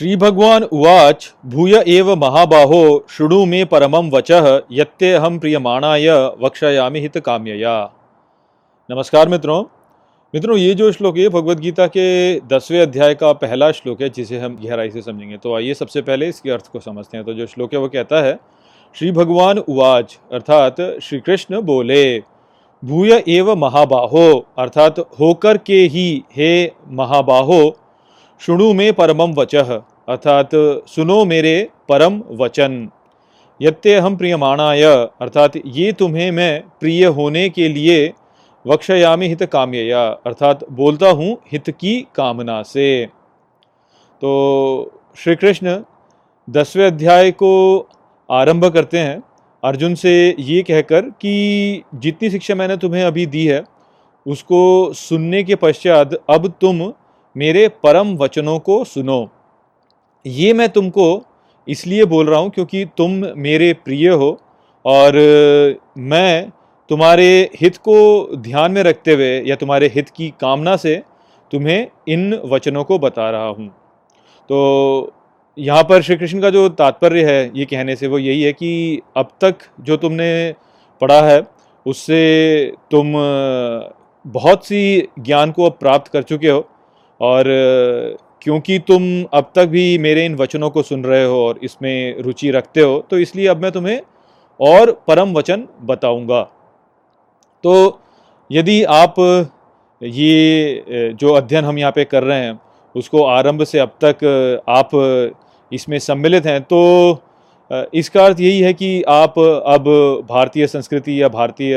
श्री भगवान उवाच भूय एव महाबाहो शृणु मे परमं वचः यत्ते हम प्रियमाणाय वक्षायामि हित काम्यया। नमस्कार मित्रों, ये जो श्लोक है भगवद गीता के 10वें अध्याय का पहला श्लोक है जिसे हम गहराई से समझेंगे। तो आइए सबसे पहले इसके अर्थ को समझते हैं। तो जो श्लोक है वो कहता है श्री भगवान उवाच अर्थात श्री कृष्ण बोले, भूय एव महाबाहो अर्थात होकर के ही हे महाबाहो, शुणु में परमम वचः अर्थात सुनो मेरे परम वचन, यत्ते हम प्रियमाणाय अर्थात ये तुम्हें मैं प्रिय होने के लिए, वक्षयामि हित काम्यया अर्थात बोलता हूँ हित की कामना से। तो श्री कृष्ण 10वें अध्याय को आरंभ करते हैं अर्जुन से ये कहकर कि जितनी शिक्षा मैंने तुम्हें अभी दी है उसको सुनने के पश्चात अब तुम मेरे परम वचनों को सुनो। ये मैं तुमको इसलिए बोल रहा हूँ क्योंकि तुम मेरे प्रिय हो और मैं तुम्हारे हित को ध्यान में रखते हुए या तुम्हारे हित की कामना से तुम्हें इन वचनों को बता रहा हूँ। तो यहाँ पर श्री कृष्ण का जो तात्पर्य है ये कहने से वो यही है कि अब तक जो तुमने पढ़ा है उससे तुम बहुत सी ज्ञान को अब प्राप्त कर चुके हो और क्योंकि तुम अब तक भी मेरे इन वचनों को सुन रहे हो और इसमें रुचि रखते हो तो इसलिए अब मैं तुम्हें और परम वचन बताऊंगा। तो यदि आप ये जो अध्ययन हम यहाँ पे कर रहे हैं उसको आरंभ से अब तक आप इसमें सम्मिलित हैं तो इसका अर्थ यही है कि आप अब भारतीय संस्कृति या भारतीय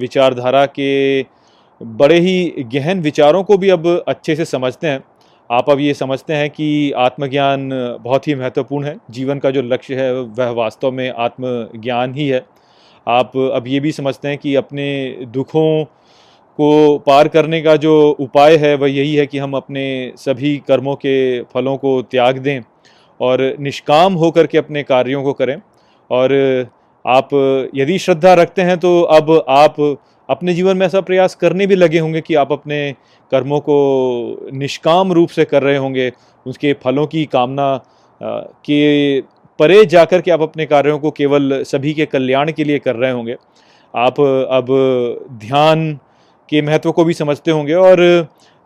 विचारधारा के बड़े ही गहन विचारों को भी अब अच्छे से समझते हैं। आप अब ये समझते हैं कि आत्मज्ञान बहुत ही महत्वपूर्ण है, जीवन का जो लक्ष्य है वह वास्तव में आत्मज्ञान ही है। आप अब ये भी समझते हैं कि अपने दुखों को पार करने का जो उपाय है वह यही है कि हम अपने सभी कर्मों के फलों को त्याग दें और निष्काम होकर के अपने कार्यों को करें। और आप यदि श्रद्धा रखते हैं तो अब आप अपने जीवन में ऐसा प्रयास करने भी लगे होंगे कि आप अपने कर्मों को निष्काम रूप से कर रहे होंगे, उसके फलों की कामना के परे जाकर के आप अपने कार्यों को केवल सभी के कल्याण के लिए कर रहे होंगे। आप अब ध्यान के महत्व को भी समझते होंगे और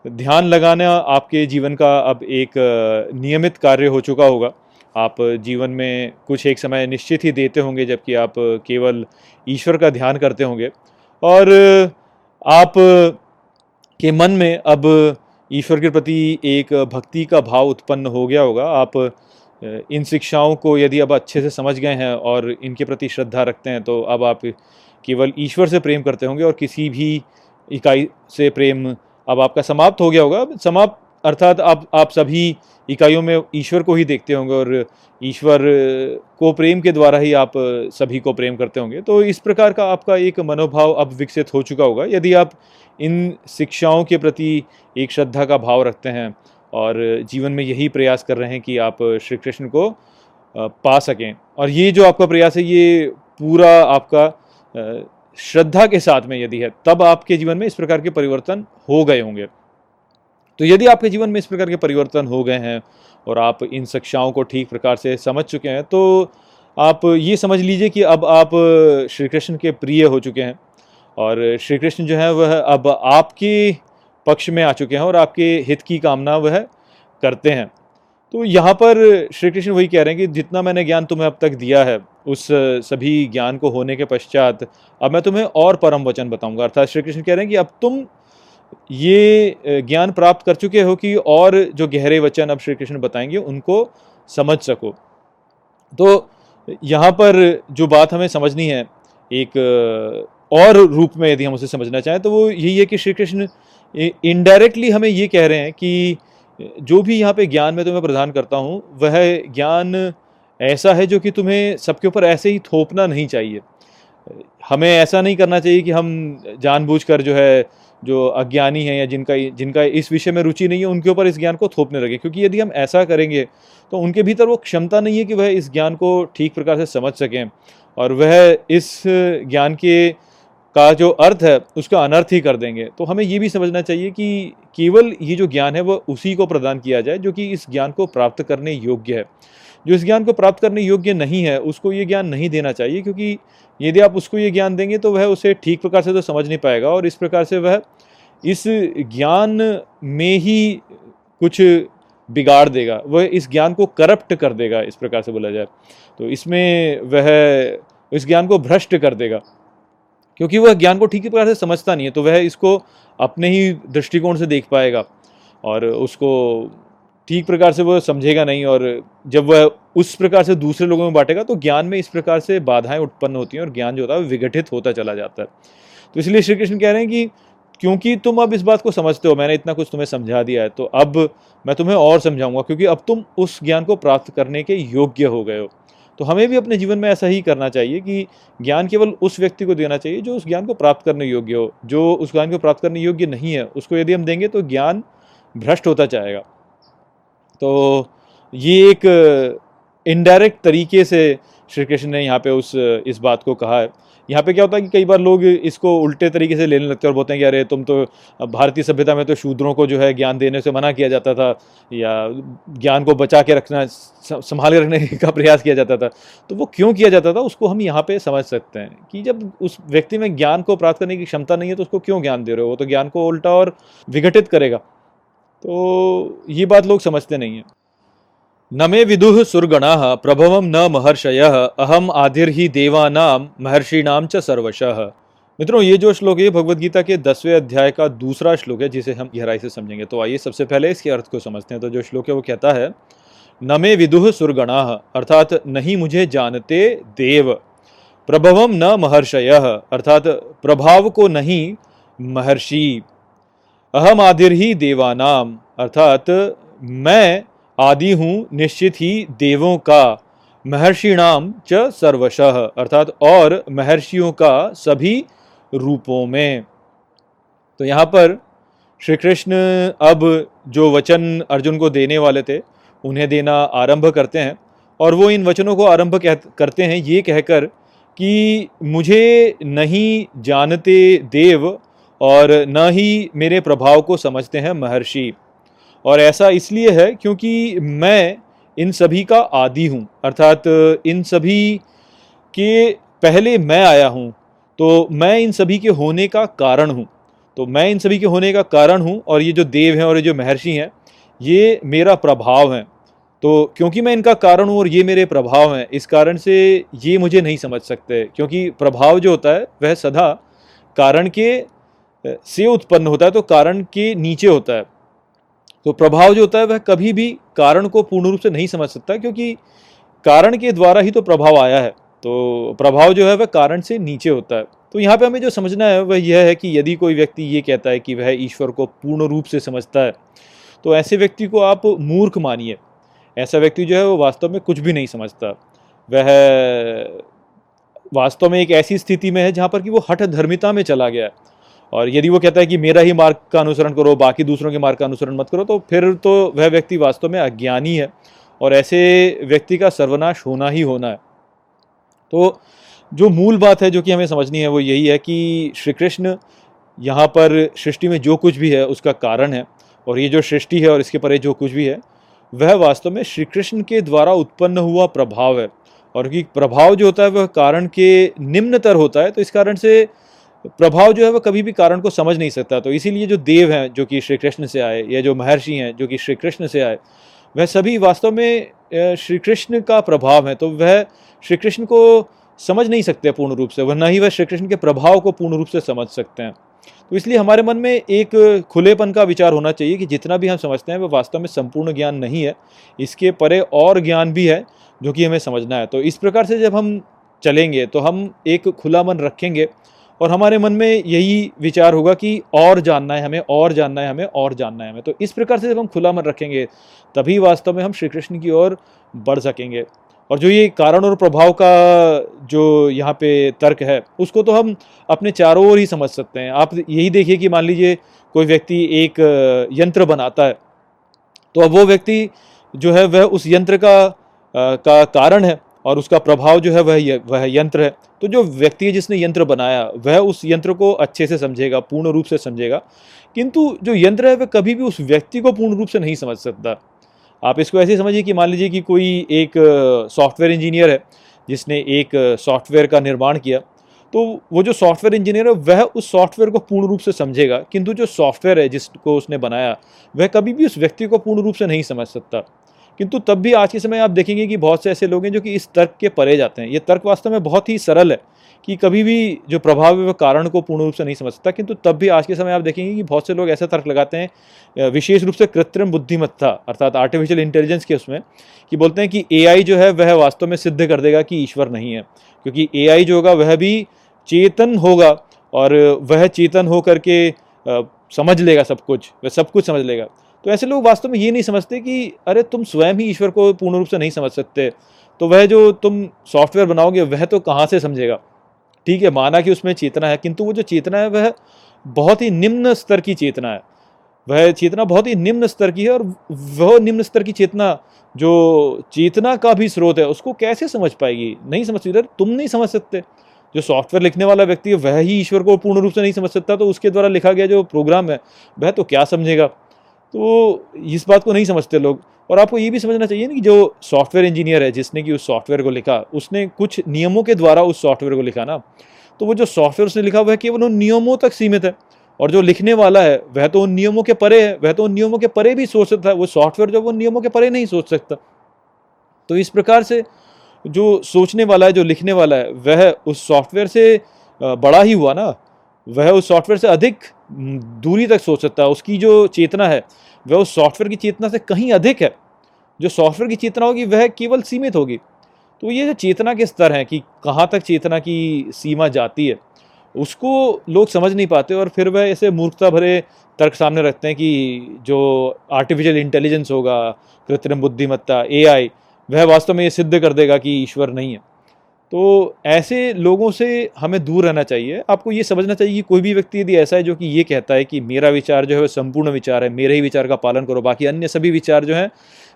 ध्यान लगाना आपके जीवन का अब एक नियमित कार्य हो चुका होगा। आप जीवन में कुछ एक समय निश्चित ही देते होंगे जबकि आप केवल ईश्वर का ध्यान करते होंगे और आप के मन में अब ईश्वर के प्रति एक भक्ति का भाव उत्पन्न हो गया होगा। आप इन शिक्षाओं को यदि अब अच्छे से समझ गए हैं और इनके प्रति श्रद्धा रखते हैं तो अब आप केवल ईश्वर से प्रेम करते होंगे और किसी भी इकाई से प्रेम अब आपका समाप्त हो गया होगा। समाप्त अर्थात आप सभी इकाइयों में ईश्वर को ही देखते होंगे और ईश्वर को प्रेम के द्वारा ही आप सभी को प्रेम करते होंगे। तो इस प्रकार का आपका एक मनोभाव अब विकसित हो चुका होगा यदि आप इन शिक्षाओं के प्रति एक श्रद्धा का भाव रखते हैं और जीवन में यही प्रयास कर रहे हैं कि आप श्री कृष्ण को पा सकें। और ये जो आपका प्रयास है ये पूरा आपका श्रद्धा के साथ में यदि है तब आपके जीवन में इस प्रकार के परिवर्तन हो गए होंगे। तो यदि आपके जीवन में इस प्रकार के परिवर्तन हो गए हैं और आप इन शिक्षाओं को ठीक प्रकार से समझ चुके हैं तो आप ये समझ लीजिए कि अब आप श्री कृष्ण के प्रिय हो चुके हैं और श्री कृष्ण जो है वह अब आपके पक्ष में आ चुके हैं और आपके हित की कामना वह करते हैं। तो यहाँ पर श्री कृष्ण वही कह रहे हैं कि जितना मैंने ज्ञान तुम्हें अब तक दिया है उस सभी ज्ञान को होने के पश्चात अब मैं तुम्हें और परम वचन बताऊँगा। अर्थात श्री कृष्ण कह रहे हैं कि अब तुम ये ज्ञान प्राप्त कर चुके हो कि और जो गहरे वचन अब श्री कृष्ण बताएंगे उनको समझ सको। तो यहाँ पर जो बात हमें समझनी है एक और रूप में यदि हम उसे समझना चाहें तो वो यही है कि श्री कृष्ण इनडायरेक्टली हमें ये कह रहे हैं कि जो भी यहाँ पे ज्ञान मैं तुम्हें प्रदान करता हूँ वह ज्ञान ऐसा है जो कि तुम्हें सबके ऊपर ऐसे ही थोपना नहीं चाहिए। हमें ऐसा नहीं करना चाहिए कि हम जानबूझकर जो अज्ञानी हैं या जिनका इस विषय में रुचि नहीं है उनके ऊपर इस ज्ञान को थोपने लगे, क्योंकि यदि हम ऐसा करेंगे तो उनके भीतर वो क्षमता नहीं है कि वह इस ज्ञान को ठीक प्रकार से समझ सकें और वह इस ज्ञान के का जो अर्थ है उसका अनर्थ ही कर देंगे। तो हमें ये भी समझना चाहिए कि केवल ये जो ज्ञान है वह उसी को प्रदान किया जाए जो कि इस ज्ञान को प्राप्त करने योग्य है। जो इस ज्ञान को प्राप्त करने योग्य नहीं है उसको ये ज्ञान नहीं देना चाहिए, क्योंकि यदि आप उसको ये ज्ञान देंगे तो वह उसे ठीक प्रकार से तो समझ नहीं पाएगा और इस प्रकार से वह इस ज्ञान में ही कुछ बिगाड़ देगा, वह इस ज्ञान को करप्ट कर देगा, इस प्रकार से बोला जाए तो इसमें वह इस ज्ञान को भ्रष्ट कर देगा, क्योंकि वह ज्ञान को ठीक प्रकार से समझता नहीं है तो वह इसको अपने ही दृष्टिकोण से देख पाएगा और उसको ठीक प्रकार से वह समझेगा नहीं। और जब वह उस प्रकार से दूसरे लोगों में बांटेगा तो ज्ञान में इस प्रकार से बाधाएं उत्पन्न होती हैं और ज्ञान जो होता है विघटित होता चला जाता है। तो इसलिए श्री कृष्ण कह रहे हैं कि क्योंकि तुम अब इस बात को समझते हो, मैंने इतना कुछ तुम्हें समझा दिया है, तो अब मैं तुम्हें और समझाऊंगा, क्योंकि अब तुम उस ज्ञान को प्राप्त करने के योग्य हो गए हो। तो हमें भी अपने जीवन में ऐसा ही करना चाहिए कि ज्ञान केवल उस व्यक्ति को देना चाहिए जो उस ज्ञान को प्राप्त करने योग्य हो। जो उस ज्ञान को प्राप्त करने योग्य नहीं है उसको यदि हम देंगे तो ज्ञान भ्रष्ट होता जाएगा। तो ये एक इनडायरेक्ट तरीके से श्री कृष्ण ने यहाँ पे इस बात को कहा है। यहाँ पे क्या होता है कि कई बार लोग इसको उल्टे तरीके से लेने लगते हैं और बोलते हैं कि अरे तुम तो भारतीय सभ्यता में तो शूद्रों को जो है ज्ञान देने से मना किया जाता था या ज्ञान को बचा के रखना संभाल के रखने का प्रयास किया जाता था। तो वो क्यों किया जाता था उसको हम यहाँ पे समझ सकते हैं कि जब उस व्यक्ति में ज्ञान को प्राप्त करने की क्षमता नहीं है तो उसको क्यों ज्ञान दे रहे हो, वो तो ज्ञान को उल्टा और विघटित करेगा। तो ये बात लोग समझते नहीं हैं। न मे विदुः सुरगणाः प्रभवं न महर्षयः अहम आधिर ही देवानाम महर्षिणाम च सर्वशः। मित्रों, ये जो श्लोक है भगवद गीता के 10वें अध्याय का दूसरा श्लोक है जिसे हम गहराई से समझेंगे। तो आइए सबसे पहले इसके अर्थ को समझते हैं। तो जो श्लोक है वो कहता है न मे विदुः सुरगणाः अर्थात नहीं मुझे जानते देव, प्रभवं न महर्षयः अर्थात प्रभाव को नहीं महर्षि, अहम आधिर ही देवानाम अर्थात मैं आदि हूँ निश्चित ही देवों का, महर्षिणाम च सर्वशः अर्थात और महर्षियों का सभी रूपों में। तो यहाँ पर श्री कृष्ण अब जो वचन अर्जुन को देने वाले थे उन्हें देना आरंभ करते हैं और वो इन वचनों को आरंभ करते हैं ये कहकर कि मुझे नहीं जानते देव और न ही मेरे प्रभाव को समझते हैं महर्षि, और ऐसा इसलिए है क्योंकि मैं इन सभी का आदि हूँ अर्थात इन सभी के पहले मैं आया हूँ, तो मैं इन सभी के होने का कारण हूँ। तो मैं इन सभी के होने का कारण हूँ और ये जो देव हैं और ये जो महर्षि हैं ये मेरा प्रभाव हैं। तो क्योंकि मैं इनका कारण हूँ और ये मेरे प्रभाव हैं इस कारण से ये मुझे नहीं समझ सकते, क्योंकि प्रभाव जो होता है वह सदा कारण के से उत्पन्न होता है तो कारण के नीचे होता है। तो प्रभाव जो होता है वह कभी भी कारण को पूर्ण रूप से नहीं समझ सकता, क्योंकि कारण के द्वारा ही तो प्रभाव आया है, तो प्रभाव जो है वह कारण से नीचे होता है। तो यहाँ पे हमें जो समझना है वह यह है कि यदि कोई व्यक्ति ये कहता है कि वह ईश्वर को पूर्ण रूप से समझता है तो ऐसे व्यक्ति को आप मूर्ख मानिए। ऐसा व्यक्ति जो है वो वास्तव में कुछ भी नहीं समझता, वह वास्तव में एक ऐसी स्थिति में है जहाँ पर कि वो हठ धर्मिता में चला गया है। और यदि वो कहता है कि मेरा ही मार्ग का अनुसरण करो बाकी दूसरों के मार्ग का अनुसरण मत करो, तो फिर तो वह व्यक्ति वास्तव में अज्ञानी है और ऐसे व्यक्ति का सर्वनाश होना ही होना है। तो जो मूल बात है जो कि हमें समझनी है वो यही है कि श्री कृष्ण यहाँ पर सृष्टि में जो कुछ भी है उसका कारण है और ये जो सृष्टि है और इसके परे जो कुछ भी है वह वास्तव में श्री कृष्ण के द्वारा उत्पन्न हुआ प्रभाव है, और कि प्रभाव जो होता है वह कारण के निम्नतर होता है। तो इस कारण से प्रभाव जो है वह कभी भी कारण को समझ नहीं सकता। तो इसीलिए जो देव हैं जो कि श्री कृष्ण से आए या जो महर्षि हैं जो कि श्री कृष्ण से आए वह सभी वास्तव में श्री कृष्ण का प्रभाव है, तो वह श्री कृष्ण को समझ नहीं सकते पूर्ण रूप से, वरना ही वह श्री कृष्ण के प्रभाव को पूर्ण रूप से समझ सकते हैं। तो इसलिए हमारे मन में एक खुलेपन का विचार होना चाहिए कि जितना भी हम समझते हैं वह वास्तव में संपूर्ण ज्ञान नहीं है, इसके परे और ज्ञान भी है जो कि हमें समझना है। तो इस प्रकार से जब हम चलेंगे तो हम एक खुला मन रखेंगे और हमारे मन में यही विचार होगा कि और जानना है हमें, और जानना है हमें, और जानना है हमें। तो इस प्रकार से जब हम खुला मन रखेंगे तभी वास्तव में हम श्री कृष्ण की ओर बढ़ सकेंगे। और जो ये कारण और प्रभाव का जो यहाँ पे तर्क है उसको तो हम अपने चारों ओर ही समझ सकते हैं। आप यही देखिए कि मान लीजिए कोई व्यक्ति एक यंत्र बनाता है, तो अब वो व्यक्ति जो है वह उस यंत्र का कारण है और उसका प्रभाव जो है वह यंत्र है। तो जो व्यक्ति है जिसने यंत्र बनाया वह उस यंत्र को अच्छे से समझेगा, पूर्ण रूप से समझेगा, किंतु जो यंत्र है वह कभी भी उस व्यक्ति को पूर्ण रूप से नहीं समझ सकता। आप इसको ऐसे समझिए कि मान लीजिए कि कोई एक सॉफ्टवेयर इंजीनियर है जिसने एक सॉफ्टवेयर का निर्माण किया, तो वो जो सॉफ्टवेयर इंजीनियर है वह उस सॉफ्टवेयर को पूर्ण रूप से समझेगा, किंतु जो सॉफ्टवेयर है जिसको उसने बनाया वह कभी भी उस व्यक्ति को पूर्ण रूप से नहीं समझ सकता। किंतु तब भी आज के समय आप देखेंगे कि बहुत से ऐसे लोग हैं जो कि इस तर्क के परे जाते हैं। ये तर्क वास्तव में बहुत ही सरल है कि कभी भी जो प्रभाव है वह कारण को पूर्ण रूप से नहीं समझ सकता, किंतु तब भी आज के समय आप देखेंगे कि बहुत से लोग ऐसा तर्क लगाते हैं, विशेष रूप से कृत्रिम बुद्धिमत्ता अर्थात आर्टिफिशियल इंटेलिजेंस के उसमें, कि बोलते हैं कि AI जो है वह वास्तव में सिद्ध कर देगा कि ईश्वर नहीं है, क्योंकि AI जो होगा वह भी चेतन होगा और वह चेतन होकर के समझ लेगा सब कुछ, वह सब कुछ समझ लेगा। तो ऐसे लोग वास्तव में ये नहीं समझते कि अरे तुम स्वयं ही ईश्वर को पूर्ण रूप से नहीं समझ सकते, तो वह जो तुम सॉफ्टवेयर बनाओगे वह तो कहाँ से समझेगा। ठीक है, माना कि उसमें चेतना है, किंतु वो जो चेतना है वह बहुत ही निम्न स्तर की चेतना है, वह चेतना बहुत ही निम्न स्तर की है, और वह निम्न स्तर की चेतना जो चेतना का भी स्रोत है उसको कैसे समझ पाएगी, नहीं समझ सकती, तुम नहीं समझ सकते। जो सॉफ्टवेयर लिखने वाला व्यक्ति है वह ही ईश्वर को पूर्ण रूप से नहीं समझ सकता, तो उसके द्वारा लिखा गया जो प्रोग्राम है वह तो क्या समझेगा। तो इस बात को नहीं समझते लोग। और आपको ये भी समझना चाहिए ना कि जो सॉफ्टवेयर इंजीनियर है जिसने कि उस सॉफ्टवेयर को लिखा, उसने कुछ नियमों के द्वारा उस सॉफ्टवेयर को लिखा ना, तो वो जो सॉफ्टवेयर उसने लिखा वह केवल उन नियमों तक सीमित है, और जो लिखने वाला है वह तो उन नियमों के परे है, वह तो उन नियमों के परे भी सोच सकता है, वो सॉफ्टवेयर जो उन नियमों के परे नहीं सोच सकता। तो इस प्रकार से जो सोचने वाला है, जो लिखने वाला है, वह उस सॉफ्टवेयर से बड़ा ही हुआ ना, वह उस सॉफ्टवेयर से अधिक दूरी तक सोच सकता है। उसकी जो चेतना है वह उस सॉफ्टवेयर की चेतना से कहीं अधिक है, जो सॉफ्टवेयर की चेतना होगी वह केवल सीमित होगी। तो ये जो चेतना के स्तर हैं कि कहाँ तक चेतना की सीमा जाती है, उसको लोग समझ नहीं पाते, और फिर वह ऐसे मूर्खता भरे तर्क सामने रखते हैं कि जो आर्टिफिशियल इंटेलिजेंस होगा, कृत्रिम बुद्धिमत्ता AI, वह वास्तव में ये सिद्ध कर देगा कि ईश्वर नहीं है। तो ऐसे लोगों से हमें दूर रहना चाहिए। आपको ये समझना चाहिए कि कोई भी व्यक्ति यदि ऐसा है जो कि ये कहता है कि मेरा विचार जो है वह संपूर्ण विचार है, मेरे ही विचार का पालन करो, बाकी अन्य सभी विचार जो हैं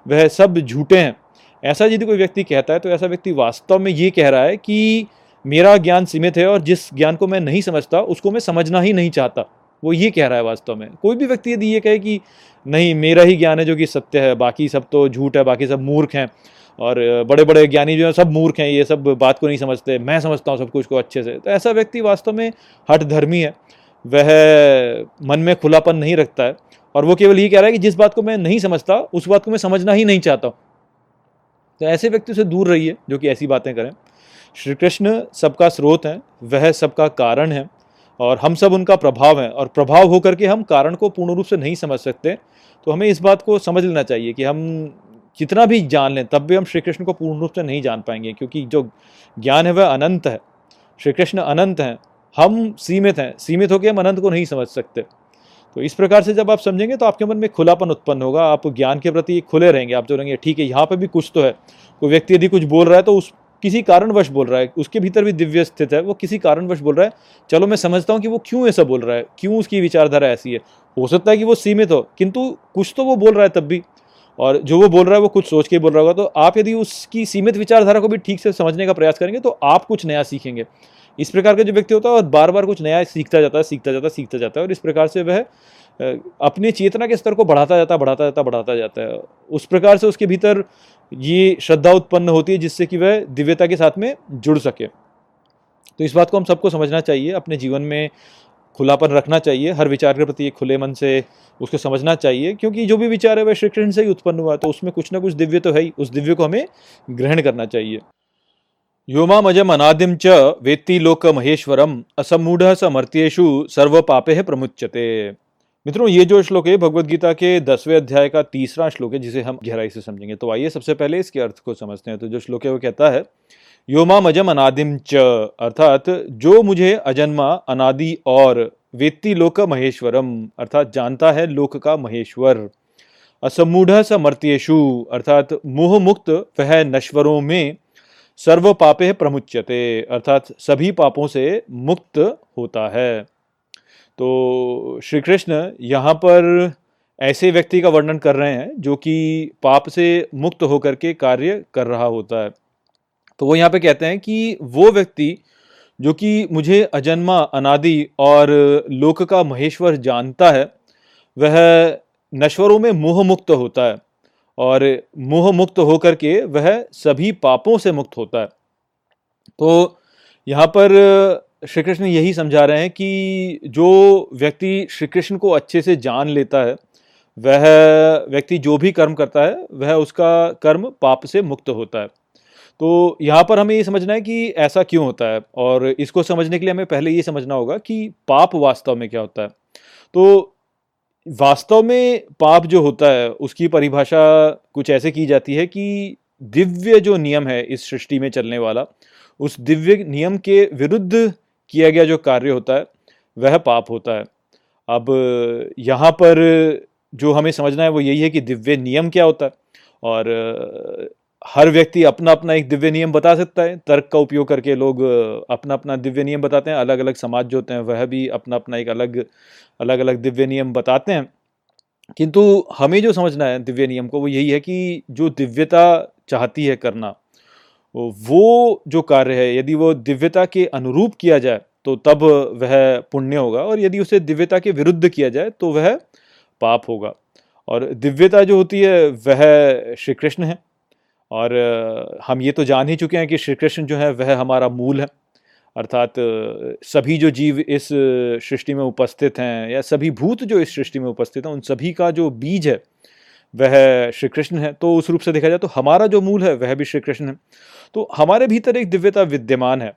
वह सब झूठे हैं, ऐसा यदि कोई व्यक्ति कहता है तो ऐसा व्यक्ति वास्तव में ये कह रहा है कि मेरा ज्ञान सीमित है और जिस ज्ञान को मैं नहीं समझता उसको मैं समझना ही नहीं चाहता, वो ये कह रहा है। वास्तव में कोई भी व्यक्ति यदि ये कहे कि नहीं मेरा ही ज्ञान है जो कि सत्य है, बाकी सब तो झूठ है, बाकी सब मूर्ख हैं और बड़े बड़े ज्ञानी जो हैं सब मूर्ख हैं, ये सब बात को नहीं समझते, मैं समझता हूँ सब कुछ को अच्छे से, तो ऐसा व्यक्ति वास्तव में हठधर्मी है, वह मन में खुलापन नहीं रखता है, और वो केवल ये कह रहा है कि जिस बात को मैं नहीं समझता उस बात को मैं समझना ही नहीं चाहता। तो ऐसे व्यक्ति से दूर रहिए जो कि ऐसी बातें करें। श्री कृष्ण सबका स्रोत हैं, वह सबका कारण है, और हम सब उनका प्रभाव हैं, और प्रभाव होकर के हम कारण को पूर्ण रूप से नहीं समझ सकते। तो हमें इस बात को समझ लेना चाहिए कि हम कितना भी जान लें तब भी हम श्री कृष्ण को पूर्ण रूप से नहीं जान पाएंगे, क्योंकि जो ज्ञान है वह अनंत है, श्री कृष्ण अनंत हैं, हम सीमित हैं, सीमित होकर हम अनंत को नहीं समझ सकते। तो इस प्रकार से जब आप समझेंगे तो आपके मन में खुलापन उत्पन्न होगा, आप ज्ञान के प्रति खुले रहेंगे, आप जो रहेंगे ठीक है यहाँ पर भी कुछ तो है। कोई व्यक्ति यदि कुछ बोल रहा है तो उस किसी कारणवश बोल रहा है, उसके भीतर भी दिव्य स्थित है, वो किसी कारणवश बोल रहा है, चलो मैं समझता हूँ कि वो क्यों ऐसा बोल रहा है, क्यों उसकी विचारधारा ऐसी है। हो सकता है कि वो सीमित हो, किंतु कुछ तो वो बोल रहा है तब भी, और जो वो बोल रहा है वो कुछ सोच के बोल रहा होगा। तो आप यदि उसकी सीमित विचारधारा को भी ठीक से समझने का प्रयास करेंगे तो आप कुछ नया सीखेंगे। इस प्रकार का जो व्यक्ति होता है और बार बार कुछ नया सीखता जाता है, और इस प्रकार से वह अपने चेतना के स्तर को बढ़ाता जाता है। उस प्रकार से उसके भीतर ये श्रद्धा उत्पन्न होती है जिससे कि वह दिव्यता के साथ में जुड़ सके। तो इस बात को हम सबको समझना चाहिए, अपने जीवन में खुलापन रखना चाहिए, हर विचार के प्रति एक खुले मन से उसको समझना चाहिए, क्योंकि जो भी विचार है वह श्री कृष्ण से ही उत्पन्न हुआ, तो उसमें कुछ ना कुछ दिव्य तो है ही, उस दिव्य को हमें ग्रहण करना चाहिए। योमामजम अनादिम च वेत्ति लोक महेश्वरम असमूढ़ समर्त्येषु सर्व पापे प्रमुच्यते। मित्रों, ये जो श्लोक है भगवद्गीता के 10वें अध्याय का 3रा श्लोक है, जिसे हम गहराई से समझेंगे। तो आइए सबसे पहले इसके अर्थ को समझते हैं। तो जो श्लोक है वो कहता है योमामजम अनादिम च, अर्थात जो मुझे अजन्मा, अनादि और वेत्ति लोक महेश्वरम, अर्थात जानता है लोक का महेश्वर, असमूढ़ समर्त्येषु, अर्थात मोह मुक्त वह नश्वरों में, सर्व पापे प्रमुच्यते, अर्थात सभी पापों से मुक्त होता है। तो श्री कृष्ण यहाँ पर ऐसे व्यक्ति का वर्णन कर रहे हैं जो कि पाप से मुक्त होकर के कार्य कर रहा होता है। तो वो यहाँ पे कहते हैं कि वो व्यक्ति जो कि मुझे अजन्मा, अनादि और लोक का महेश्वर जानता है, वह नश्वरों में मोह मुक्त होता है और मोह मुक्त होकर के वह सभी पापों से मुक्त होता है। तो यहाँ पर श्री कृष्ण यही समझा रहे हैं कि जो व्यक्ति श्री कृष्ण को अच्छे से जान लेता है, वह व्यक्ति जो भी कर्म करता है वह उसका कर्म पाप से मुक्त होता है। तो यहाँ पर हमें ये समझना है कि ऐसा क्यों होता है, और इसको समझने के लिए हमें पहले ये समझना होगा कि पाप वास्तव में क्या होता है। तो वास्तव में पाप जो होता है उसकी परिभाषा कुछ ऐसे की जाती है कि दिव्य जो नियम है इस सृष्टि में चलने वाला, उस दिव्य नियम के विरुद्ध किया गया जो कार्य होता है वह पाप होता है। अब यहाँ पर जो हमें समझना है वो यही है कि दिव्य नियम क्या होता है, और हर व्यक्ति अपना अपना एक दिव्य नियम बता सकता है। तर्क का उपयोग करके लोग अपना अपना दिव्य नियम बताते हैं, अलग अलग समाज जो होते हैं वह भी अपना अपना एक अलग अलग दिव्य नियम बताते हैं। किंतु हमें जो समझना है दिव्य नियम को, वो यही है कि जो दिव्यता चाहती है करना, वो जो कार्य है यदि वो दिव्यता के अनुरूप किया जाए तो तब वह पुण्य होगा, और यदि उसे दिव्यता के विरुद्ध किया जाए तो वह पाप होगा। और दिव्यता जो होती है वह श्री कृष्ण है, और हम ये तो जान ही चुके हैं कि श्री कृष्ण जो है वह हमारा मूल है, अर्थात सभी जो जीव इस सृष्टि में उपस्थित हैं या सभी भूत जो इस सृष्टि में उपस्थित हैं, उन सभी का जो बीज है वह श्री कृष्ण है। तो उस रूप से देखा जाए तो हमारा जो मूल है वह भी श्री कृष्ण है। तो हमारे भीतर एक दिव्यता विद्यमान है,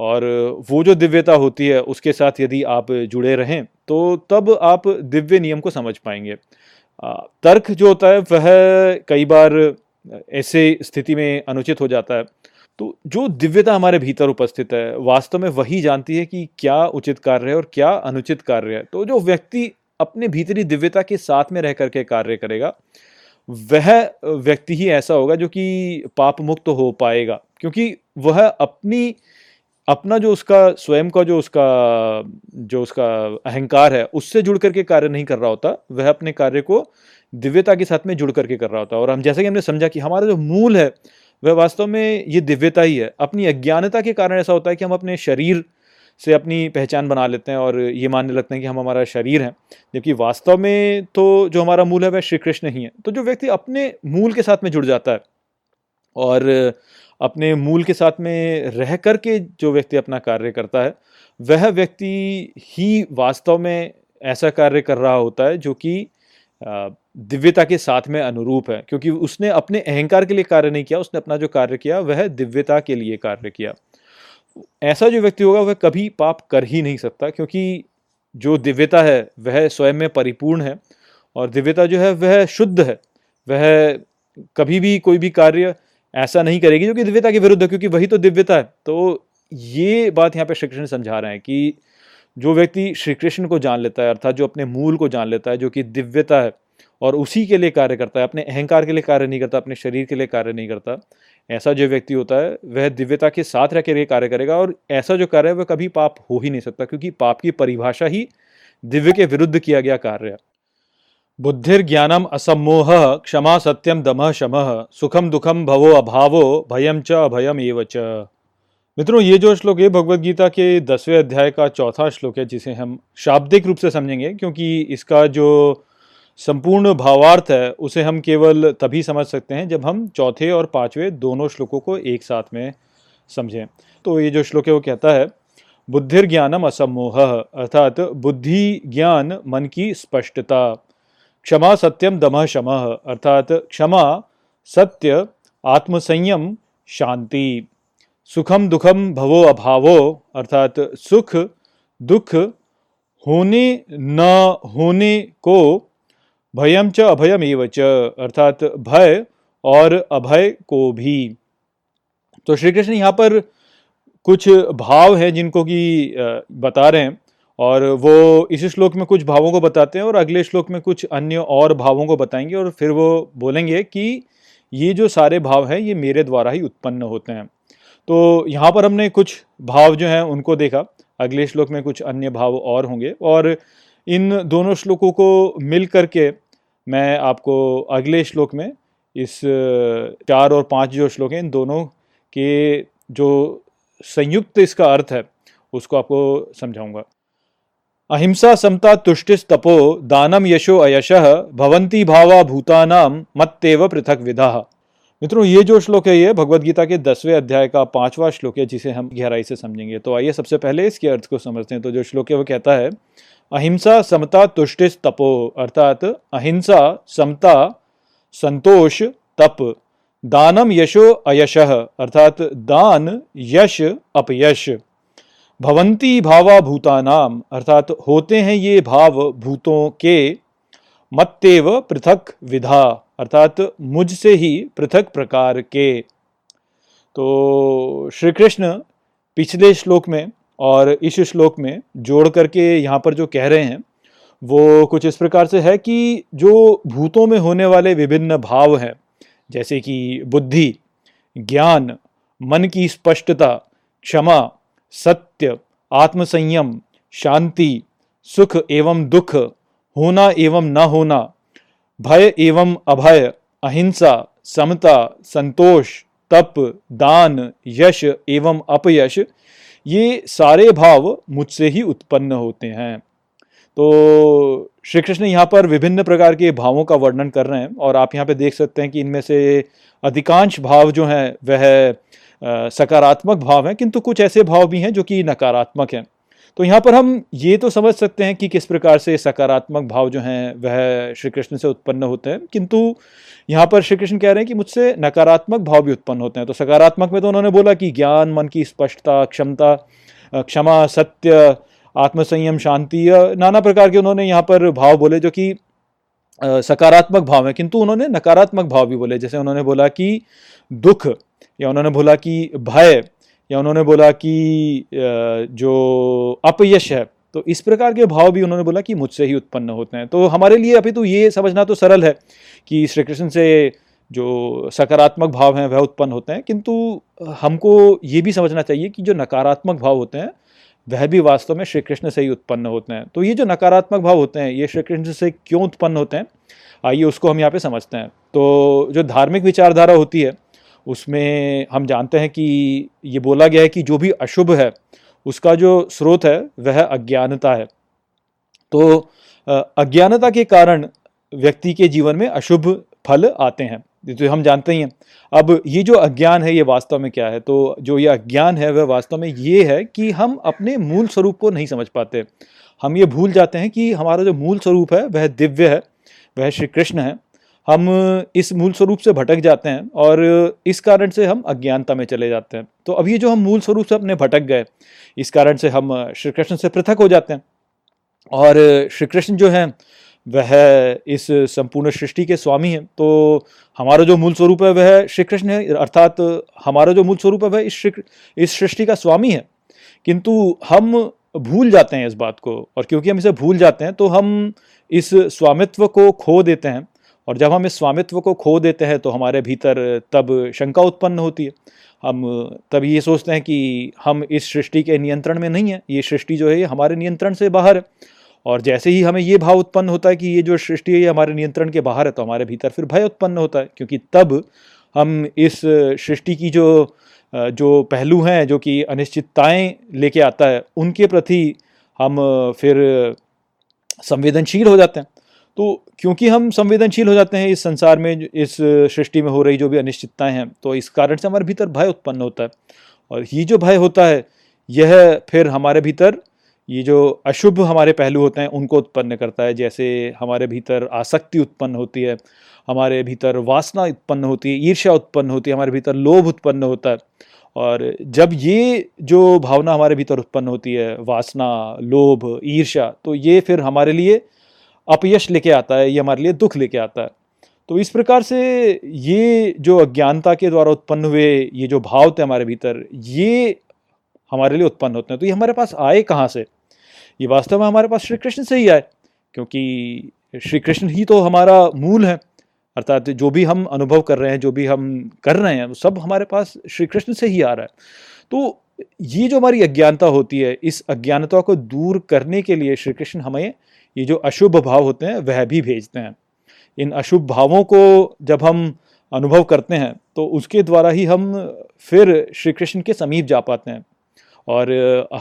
और वो जो दिव्यता होती है उसके साथ यदि आप जुड़े रहें तो तब आप दिव्य नियम को समझ पाएंगे। तर्क जो होता है वह कई बार ऐसे स्थिति में अनुचित हो जाता है। तो जो दिव्यता हमारे भीतर उपस्थित है वास्तव में वही जानती है कि क्या उचित कार्य है और क्या अनुचित कार्य है। तो जो व्यक्ति अपने भीतरी दिव्यता के साथ में रह करके कार्य करेगा वह व्यक्ति ही ऐसा होगा जो कि पाप मुक्त हो पाएगा, क्योंकि वह अपना जो उसका स्वयं का जो उसका अहंकार है उससे जुड़ करके कार्य नहीं कर रहा होता, वह अपने कार्य को दिव्यता के साथ में जुड़ करके कर रहा होता। और हम जैसे कि हमने समझा कि हमारा जो मूल है वह वास्तव में ये दिव्यता ही है। अपनी अज्ञानता के कारण ऐसा होता है कि हम अपने शरीर से अपनी पहचान बना लेते हैं और ये मानने लगते हैं कि हम हमारा शरीर हैं, जबकि वास्तव में तो जो हमारा मूल है वह श्री कृष्ण ही है। तो जो व्यक्ति अपने मूल के साथ में जुड़ जाता है और अपने मूल के साथ में रह कर के जो व्यक्ति अपना कार्य करता है, वह व्यक्ति ही वास्तव में ऐसा कार्य कर रहा होता है जो कि दिव्यता के साथ में अनुरूप है, क्योंकि उसने अपने अहंकार के लिए कार्य नहीं किया, उसने अपना जो कार्य किया वह दिव्यता के लिए कार्य किया। ऐसा जो व्यक्ति होगा वह कभी पाप कर ही नहीं सकता, क्योंकि जो दिव्यता है वह स्वयं में परिपूर्ण है और दिव्यता जो है वह शुद्ध है। वह कभी भी कोई भी कार्य ऐसा नहीं करेगी जो कि दिव्यता के विरुद्ध है, क्योंकि वही तो दिव्यता है। तो ये बात यहाँ पे श्री कृष्ण समझा रहे हैं कि जो व्यक्ति श्री कृष्ण को जान लेता है, अर्थात जो अपने मूल को जान लेता है जो कि दिव्यता है, और उसी के लिए कार्य करता है, अपने अहंकार के लिए कार्य नहीं करता, अपने शरीर के लिए कार्य नहीं करता, ऐसा जो व्यक्ति होता है वह दिव्यता के साथ रह के कार्य करेगा, और ऐसा जो कार्य है वह कभी पाप हो ही नहीं सकता, क्योंकि पाप की परिभाषा ही दिव्य के विरुद्ध किया गया कार्य है। बुद्धिर्ज्ञानम असम्मोह क्षमा सत्यम दमः शमः सुखम दुखम भवो अभावो भयम च अभयम एव च। मित्रों, ये जो श्लोक है भगवद गीता के 10वें अध्याय का 4था श्लोक है, जिसे हम शाब्दिक रूप से समझेंगे, क्योंकि इसका जो संपूर्ण भावार्थ है उसे हम केवल तभी समझ सकते हैं जब हम 4th और 5वें दोनों श्लोकों को एक साथ में समझें। तो ये जो श्लोक है वो कहता है बुद्धिर्ज्ञानम असम्मोह, अर्थात बुद्धि ज्ञान मन की स्पष्टता, क्षमा सत्यम दमः शमः, अर्थात क्षमा सत्य आत्मसंयम शांति, सुखम दुखम भवो अभावो, अर्थात सुख दुख होने न होने को, भयम च अभयम एव च, अर्थात भय और अभय को भी। तो श्री कृष्ण यहाँ पर कुछ भाव हैं जिनको कि बता रहे हैं, और वो इसी श्लोक में कुछ भावों को बताते हैं और अगले श्लोक में कुछ अन्य और भावों को बताएंगे, और फिर वो बोलेंगे कि ये जो सारे भाव हैं ये मेरे द्वारा ही उत्पन्न होते हैं। तो यहाँ पर हमने कुछ भाव जो हैं उनको देखा, अगले श्लोक में कुछ अन्य भाव और होंगे, और इन दोनों श्लोकों को मिल करके मैं आपको अगले श्लोक में इस 4 और 5 जो श्लोक हैं इन दोनों कि जो संयुक्त इसका अर्थ है उसको आपको समझाऊंगा। अहिंसा समता तुष्टिस तपो दानम यशो अयशः भवन्ति भावा भूतानां मत्तेव पृथक विधाः। मित्रों, ये जो श्लोक है ये भगवद्गीता के 10वें अध्याय का 5वां श्लोक है, जिसे हम गहराई से समझेंगे। तो आइए सबसे पहले इसके अर्थ को समझते हैं। तो जो श्लोक है वो कहता है अहिंसा समता तुष्टिस तपो, अर्थात अहिंसा, समता, संतोष, तप, दानम यशो अयशः, अर्थात दान, यश, अपयश, भवंती भावा भूतानाम, अर्थात होते हैं ये भाव भूतों के, मत्तेव पृथक विधा, अर्थात मुझसे ही पृथक प्रकार के। तो श्री कृष्ण पिछले श्लोक में और इस श्लोक में जोड़ करके यहाँ पर जो कह रहे हैं वो कुछ इस प्रकार से है कि जो भूतों में होने वाले विभिन्न भाव हैं, जैसे कि बुद्धि, ज्ञान, मन की स्पष्टता, क्षमा, सत्य, आत्मसंयम, शांति, सुख एवं दुख, होना एवं न होना, भय एवं अभय, अहिंसा, समता, संतोष, तप, दान, यश एवं अपयश, ये सारे भाव मुझसे ही उत्पन्न होते हैं। तो श्री कृष्ण यहाँ पर विभिन्न प्रकार के भावों का वर्णन कर रहे हैं और आप यहाँ पे देख सकते हैं कि इनमें से अधिकांश भाव जो हैं वह सकारात्मक भाव हैं, किंतु कुछ ऐसे भाव भी हैं जो कि नकारात्मक हैं। तो यहाँ पर हम ये तो समझ सकते हैं कि किस प्रकार से सकारात्मक भाव जो हैं वह श्री कृष्ण से उत्पन्न होते हैं, किंतु यहाँ पर श्री कृष्ण कह रहे हैं कि मुझसे नकारात्मक भाव भी उत्पन्न होते हैं। तो सकारात्मक में तो उन्होंने बोला कि ज्ञान, मन की स्पष्टता, क्षमता, क्षमा, सत्य, आत्मसंयम, शांति, नाना प्रकार के उन्होंने यहाँ पर भाव बोले जो कि सकारात्मक भाव है, किंतु उन्होंने नकारात्मक भाव भी बोले। जैसे उन्होंने बोला कि दुख, या उन्होंने बोला कि भय, या उन्होंने बोला कि जो अपयश है। तो इस प्रकार के भाव भी उन्होंने बोला कि मुझसे ही उत्पन्न होते हैं। तो हमारे लिए अभी तो ये समझना तो सरल है कि श्री कृष्ण से जो सकारात्मक भाव हैं वह उत्पन्न होते हैं, किंतु हमको ये भी समझना चाहिए कि जो नकारात्मक भाव होते हैं वह भी वास्तव में श्री कृष्ण से ही उत्पन्न होते हैं। तो ये जो नकारात्मक भाव होते हैं ये श्री कृष्ण से क्यों उत्पन्न होते हैं, आइए उसको हम यहाँ पे समझते हैं। तो जो धार्मिक विचारधारा होती है उसमें हम जानते हैं कि ये बोला गया है कि जो भी अशुभ है उसका जो स्रोत है वह अज्ञानता है। तो अज्ञानता के कारण व्यक्ति के जीवन में अशुभ फल आते हैं, तो हम जानते ही हैं। अब ये जो अज्ञान है ये वास्तव में क्या है, तो जो ये अज्ञान है वह वास्तव में ये है कि हम अपने मूल स्वरूप को नहीं समझ पाते। हम ये भूल जाते हैं कि हमारा जो मूल स्वरूप है वह दिव्य है, वह श्री कृष्ण है। हम इस मूल स्वरूप से भटक जाते हैं और इस कारण से हम अज्ञानता में चले जाते हैं। तो अब ये जो हम मूल स्वरूप से अपने भटक गए, इस कारण से हम श्री कृष्ण से पृथक हो जाते हैं। और श्री कृष्ण जो हैं वह इस संपूर्ण सृष्टि के स्वामी हैं। तो हमारा जो मूल स्वरूप है वह श्री कृष्ण है, अर्थात हमारा जो मूल स्वरूप है वह इस सृष्टि का स्वामी है, किंतु हम भूल जाते हैं इस बात को। और क्योंकि हम इसे भूल जाते हैं तो हम इस स्वामित्व को खो देते हैं, और जब हम इस स्वामित्व को खो देते हैं तो हमारे भीतर तब शंका उत्पन्न होती है। हम तब ये सोचते हैं कि हम इस सृष्टि के नियंत्रण में नहीं है, ये सृष्टि जो है ये हमारे नियंत्रण से बाहर है। और जैसे ही हमें ये भाव उत्पन्न होता है कि ये जो सृष्टि है ये हमारे नियंत्रण के बाहर है, तो हमारे भीतर फिर भय उत्पन्न होता है, क्योंकि तब हम इस सृष्टि की जो पहलू हैं, जो कि अनिश्चितताएं लेके आता है, उनके प्रति हम फिर संवेदनशील हो जाते हैं। तो क्योंकि हम संवेदनशील हो जाते हैं इस संसार में, इस सृष्टि में हो रही जो भी अनिश्चितताएँ हैं, तो इस कारण से हमारे भीतर भय उत्पन्न होता है। और ये जो भय होता है यह फिर हमारे भीतर ये जो अशुभ हमारे पहलू होते हैं उनको उत्पन्न करता है। जैसे हमारे भीतर आसक्ति उत्पन्न होती है, हमारे भीतर वासना उत्पन्न होती है, ईर्ष्या उत्पन्न होती है, हमारे भीतर लोभ उत्पन्न होता है। और जब ये जो भावना हमारे भीतर उत्पन्न होती है, वासना, लोभ, ईर्ष्या, तो ये फिर हमारे लिए अपयश लेके आता है, ये हमारे लिए दुख लेके आता है। तो इस प्रकार से ये जो अज्ञानता के द्वारा उत्पन्न हुए ये जो भाव थे हमारे भीतर, ये हमारे लिए उत्पन्न होते हैं। तो ये हमारे पास आए कहाँ से? ये वास्तव में हमारे पास श्री कृष्ण से ही आए, क्योंकि श्री कृष्ण ही तो हमारा मूल है। अर्थात जो भी हम अनुभव कर रहे हैं, जो भी हम कर रहे हैं, वो सब हमारे पास श्री कृष्ण से ही आ रहा है। तो ये जो हमारी अज्ञानता होती है, इस अज्ञानता को दूर करने के लिए श्री कृष्ण हमें ये जो अशुभ भाव होते हैं वह भी भेजते हैं। इन अशुभ भावों को जब हम अनुभव करते हैं तो उसके द्वारा ही हम फिर श्री कृष्ण के समीप जा पाते हैं। और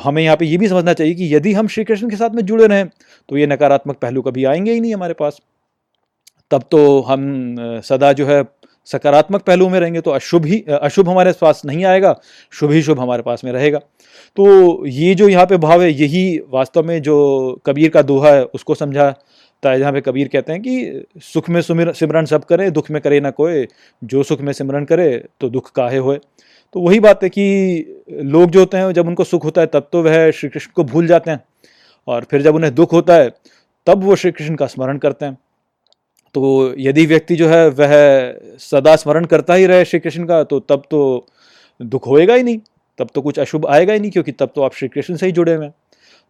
हमें यहाँ पे ये भी समझना चाहिए कि यदि हम श्री कृष्ण के साथ में जुड़े रहें तो ये नकारात्मक पहलू कभी आएंगे ही नहीं हमारे पास, तब तो हम सदा जो है सकारात्मक पहलुओं में रहेंगे, तो अशुभ हमारे पास नहीं आएगा, शुभ ही शुभ हमारे पास में रहेगा। तो ये जो यहाँ पे भाव है यही वास्तव में जो कबीर का दोहा है उसको समझा ता है, जहाँ पे कबीर कहते हैं कि सुख में सिमरन सब करे, दुख में करे ना कोई, जो सुख में सिमरन करे तो दुख काहे होए। तो वही बात है कि लोग जो होते हैं जब उनको सुख होता है तब तो वह श्री कृष्ण को भूल जाते हैं, और फिर जब उन्हें दुख होता है तब वो श्री कृष्ण का स्मरण करते हैं। तो यदि व्यक्ति जो है वह सदा स्मरण करता ही रहे श्री कृष्ण का तो तब तो दुख होएगा ही नहीं, तब तो कुछ अशुभ आएगा ही नहीं, क्योंकि तब तो आप श्री कृष्ण से ही जुड़े हुए हैं।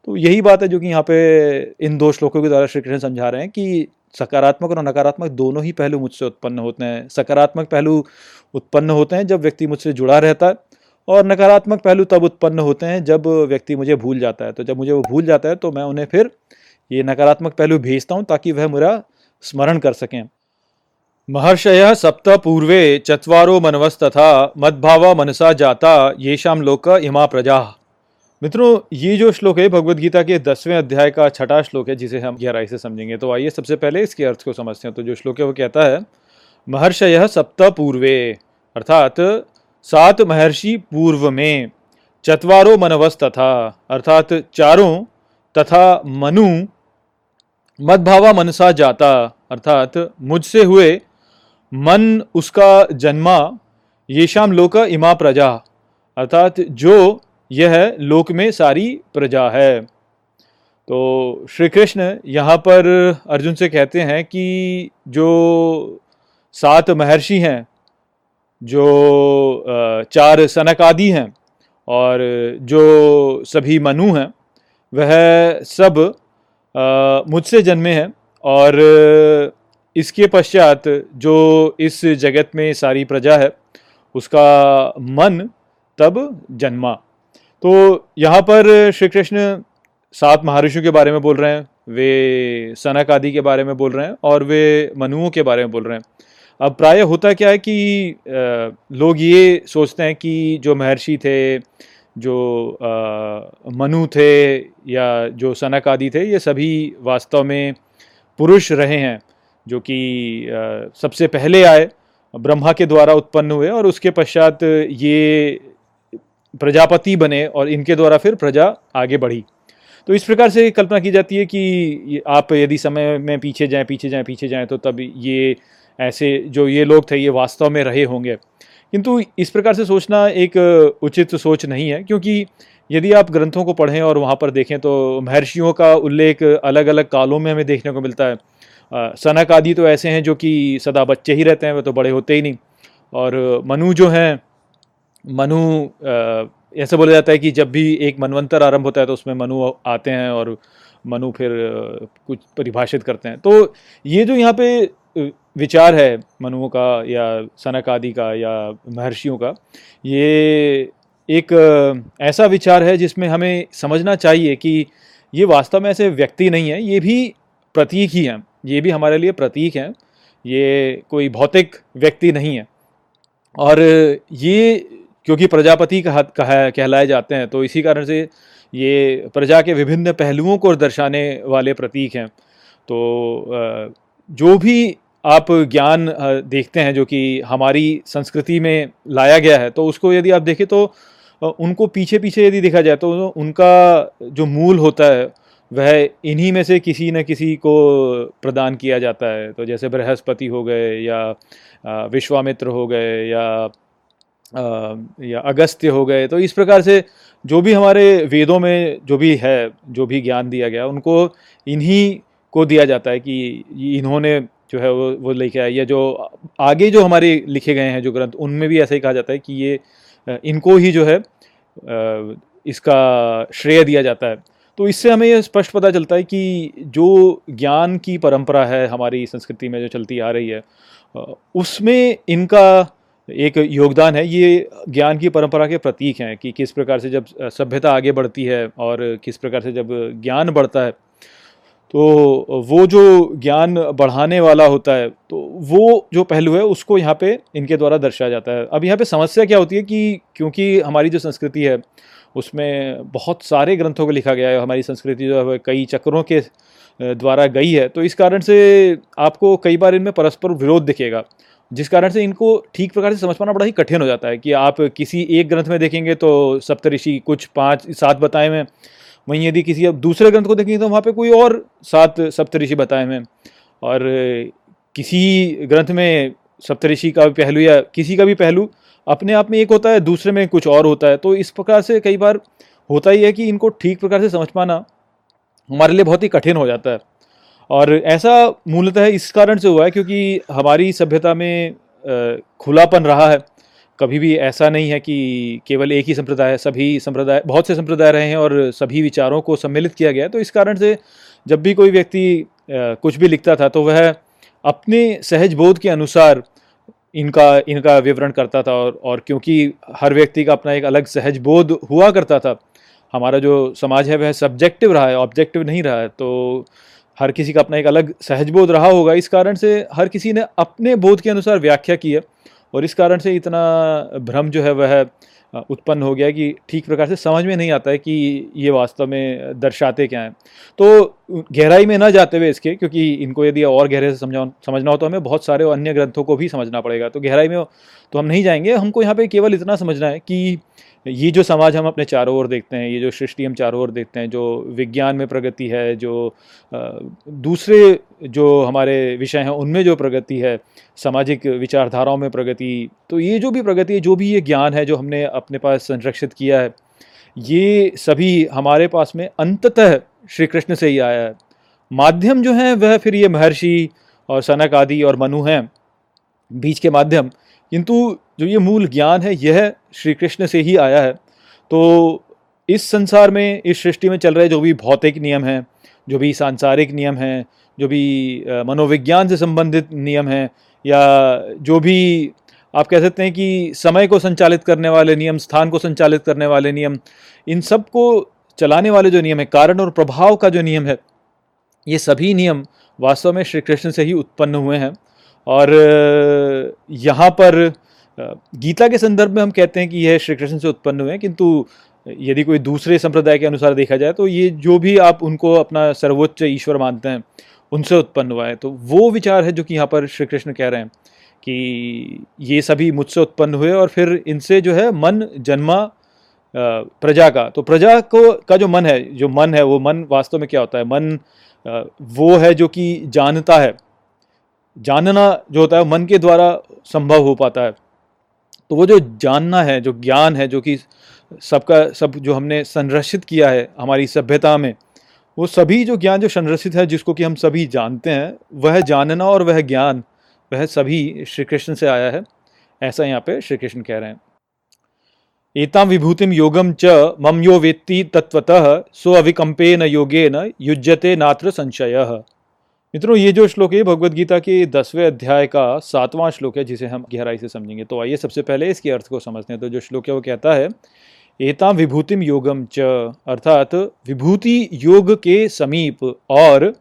तो यही बात है जो कि यहाँ पे इन दो श्लोकों के द्वारा श्री कृष्ण समझा रहे हैं कि सकारात्मक और नकारात्मक दोनों ही पहलू मुझसे उत्पन्न होते हैं। सकारात्मक पहलू उत्पन्न होते हैं जब व्यक्ति मुझसे जुड़ा रहता है, और नकारात्मक पहलू तब उत्पन्न होते हैं जब व्यक्ति मुझे भूल जाता है। तो जब मुझे वो भूल जाता है तो मैं उन्हें फिर ये नकारात्मक पहलू भेजता हूँ ताकि वह मेरा स्मरण कर सकें। महर्षयः सप्त पूर्वे चत्वारो मनवस्तथा मद्भावा मनसा जाता येषां लोक इमा प्रजाः। मित्रों, ये जो श्लोक है भगवद गीता के 10वें अध्याय का 6ठा श्लोक है जिसे हम गहराई से समझेंगे। तो आइए सबसे पहले इसके अर्थ को समझते हैं। तो जो श्लोक है वो कहता है महर्षयः सप्त पूर्वे, अर्थात 7 महर्षि पूर्व में, चत्वारो मनवस्तथा, अर्थात 4 तथा मनु, मद्भावा मनसा जाता, अर्थात मुझसे हुए, मन उसका जन्मा, येषाम लोक इमा प्रजा, अर्थात जो यह लोक में सारी प्रजा है। तो श्री कृष्ण यहाँ पर अर्जुन से कहते हैं कि जो 7 महर्षि हैं, जो 4 सनक आदि हैं और जो सभी मनु हैं, वह सब मुझसे जन्मे हैं, और इसके पश्चात जो इस जगत में सारी प्रजा है उसका मन तब जन्मा। तो यहाँ पर श्री कृष्ण 7 महर्षियों के बारे में बोल रहे हैं, वे सनक आदि के बारे में बोल रहे हैं और वे मनुओं के बारे में बोल रहे हैं। अब प्रायः होता क्या है कि लोग ये सोचते हैं कि जो महर्षि थे, जो मनु थे या जो सनक आदि थे, ये सभी वास्तव में पुरुष रहे हैं जो कि सबसे पहले आए, ब्रह्मा के द्वारा उत्पन्न हुए और उसके पश्चात ये प्रजापति बने और इनके द्वारा फिर प्रजा आगे बढ़ी। तो इस प्रकार से कल्पना की जाती है कि आप यदि समय में पीछे जाएं तो तब ये ऐसे जो ये लोग थे ये वास्तव में रहे होंगे, किंतु इस प्रकार से सोचना एक उचित सोच नहीं है, क्योंकि यदि आप ग्रंथों को पढ़ें और वहाँ पर देखें तो महर्षियों का उल्लेख अलग अलग कालों में हमें देखने को मिलता है। सनक आदि तो ऐसे हैं जो कि सदा बच्चे ही रहते हैं, वे तो बड़े होते ही नहीं, और मनु जो हैं, मनु ऐसे बोला जाता है कि जब भी एक मनवंतर आरंभ होता है तो उसमें मनु आते हैं और मनु फिर कुछ परिभाषित करते हैं। तो ये जो यहाँ पे विचार है मनुओं का या सनक आदि का या महर्षियों का, ये एक ऐसा विचार है जिसमें हमें समझना चाहिए कि ये वास्तव में ऐसे व्यक्ति नहीं है, ये भी प्रतीक ही हैं, ये भी हमारे लिए प्रतीक हैं, ये कोई भौतिक व्यक्ति नहीं है। और ये क्योंकि प्रजापति कहलाए जाते हैं तो इसी कारण से ये प्रजा के विभिन्न पहलुओं को दर्शाने वाले प्रतीक हैं। तो जो भी आप ज्ञान देखते हैं जो कि हमारी संस्कृति में लाया गया है, तो उसको यदि आप देखें तो उनको पीछे पीछे यदि देखा जाए तो उनका जो मूल होता है वह इन्हीं में से किसी न किसी को प्रदान किया जाता है। तो जैसे बृहस्पति हो गए या विश्वामित्र हो गए या अगस्त्य हो गए। तो इस प्रकार से जो भी हमारे वेदों में जो भी है, जो भी ज्ञान दिया गया, उनको इन्हीं को दिया जाता है कि इन्होंने जो है वो लेके आए, या जो आगे जो हमारे लिखे गए हैं जो ग्रंथ, उनमें भी ऐसा ही कहा जाता है कि ये इनको ही जो है इसका श्रेय दिया जाता है। तो इससे हमें यह स्पष्ट पता चलता है कि जो ज्ञान की परंपरा है हमारी संस्कृति में जो चलती आ रही है, उसमें इनका एक योगदान है। ये ज्ञान की परंपरा के प्रतीक हैं कि किस प्रकार से जब सभ्यता आगे बढ़ती है और किस प्रकार से जब ज्ञान बढ़ता है तो वो जो ज्ञान बढ़ाने वाला होता है, तो वो जो पहलू है उसको यहाँ पे इनके द्वारा दर्शाया जाता है। अब यहाँ पे समस्या क्या होती है कि क्योंकि हमारी जो संस्कृति है उसमें बहुत सारे ग्रंथों को लिखा गया है, हमारी संस्कृति जो है कई चक्रों के द्वारा गई है, तो इस कारण से आपको कई बार इनमें परस्पर विरोध दिखेगा, जिस कारण से इनको ठीक प्रकार से समझ पाना बड़ा ही कठिन हो जाता है कि आप किसी एक ग्रंथ में देखेंगे तो सप्तऋषि कुछ 5-7 बताए हैं, वहीं यदि किसी अब दूसरे ग्रंथ को देखेंगे तो वहाँ पे कोई और 7 सप्तऋषि बताए हैं, और किसी ग्रंथ में सप्तऋषि का पहलू या किसी का भी पहलू अपने आप में एक होता है, दूसरे में कुछ और होता है। तो इस प्रकार से कई बार होता ही है कि इनको ठीक प्रकार से समझ पाना हमारे लिए बहुत ही कठिन हो जाता है, और ऐसा मूलतः इस कारण से हुआ है क्योंकि हमारी सभ्यता में खुलापन रहा है। कभी भी ऐसा नहीं है कि केवल एक ही संप्रदाय है, सभी संप्रदाय, बहुत से संप्रदाय रहे हैं और सभी विचारों को सम्मिलित किया गया। तो इस कारण से जब भी कोई व्यक्ति कुछ भी लिखता था तो वह अपने सहज बोध के अनुसार इनका विवरण करता था, और क्योंकि हर व्यक्ति का अपना एक अलग सहज बोध हुआ करता था, हमारा जो समाज है वह सब्जेक्टिव रहा है, ऑब्जेक्टिव नहीं रहा है, तो हर किसी का अपना एक अलग सहजबोध रहा होगा। इस कारण से हर किसी ने अपने बोध के अनुसार व्याख्या की है, और इस कारण से इतना भ्रम जो है वह उत्पन्न हो गया कि ठीक प्रकार से समझ में नहीं आता है कि ये वास्तव में दर्शाते क्या हैं। तो गहराई में ना जाते हुए इसके, क्योंकि इनको यदि और गहरे से समझना हो तो हमें बहुत सारे अन्य ग्रंथों को भी समझना पड़ेगा, तो गहराई में तो हम नहीं जाएंगे। हमको यहाँ पे केवल इतना समझना है कि ये जो समाज हम अपने चारों ओर देखते हैं, ये जो सृष्टि हम चारों ओर देखते हैं, जो विज्ञान में प्रगति है, जो दूसरे जो हमारे विषय हैं उनमें जो प्रगति है, सामाजिक विचारधाराओं में प्रगति, तो ये जो भी प्रगति है, जो भी ये ज्ञान है जो हमने अपने पास संरक्षित किया है, ये सभी हमारे पास में अंततः श्री कृष्ण से ही आया है। माध्यम जो हैं वह फिर ये महर्षि और सनक आदि और मनु हैं बीच के माध्यम, किंतु जो ये मूल ज्ञान है यह श्री कृष्ण से ही आया है। तो इस संसार में, इस सृष्टि में चल रहे जो भी भौतिक नियम हैं, जो भी सांसारिक नियम हैं, जो भी मनोविज्ञान से संबंधित नियम हैं, या जो भी आप कह सकते हैं कि समय को संचालित करने वाले नियम, स्थान को संचालित करने वाले नियम, इन सब को चलाने वाले जो नियम है, कारण और प्रभाव का जो नियम है, ये सभी नियम वास्तव में श्री कृष्ण से ही उत्पन्न हुए हैं। और यहाँ पर गीता के संदर्भ में हम कहते हैं कि यह श्री कृष्ण से उत्पन्न हुए हैं, किंतु यदि कोई दूसरे संप्रदाय के अनुसार देखा जाए तो ये जो भी आप उनको अपना सर्वोच्च ईश्वर मानते हैं उनसे उत्पन्न हुआ है। तो वो विचार है जो कि यहाँ पर श्री कृष्ण कह रहे हैं कि ये सभी मुझसे उत्पन्न हुए, और फिर इनसे जो है मन जन्मा प्रजा का। तो प्रजा को का जो मन है वो मन वास्तव में क्या होता है? मन वो है जो कि जानता है, जानना जो होता है मन के द्वारा संभव हो पाता है। तो वो जो जानना है, जो ज्ञान है, जो कि सब जो हमने संरक्षित किया है हमारी सभ्यता में, वो सभी जो ज्ञान जो संरक्षित है, जिसको कि हम सभी जानते हैं, वह जानना और वह ज्ञान, वह सभी श्री कृष्ण से आया है, ऐसा यहाँ पे श्री कृष्ण कह रहे हैं। एतां विभूतिम योगम च मम यो वेत्ति तत्वतः सो अविकम्पेन योगेन युज्यते नात्र संशयः। मित्रों, ये जो श्लोक है भगवद गीता के 10वें अध्याय का 7वां श्लोक है, जिसे हम गहराई से समझेंगे। तो आइए सबसे पहले इसके अर्थ को समझते हैं। तो जो श्लोक है वो कहता है एतां विभूतिम योगम च, अर्थात विभूति योग के समीप, और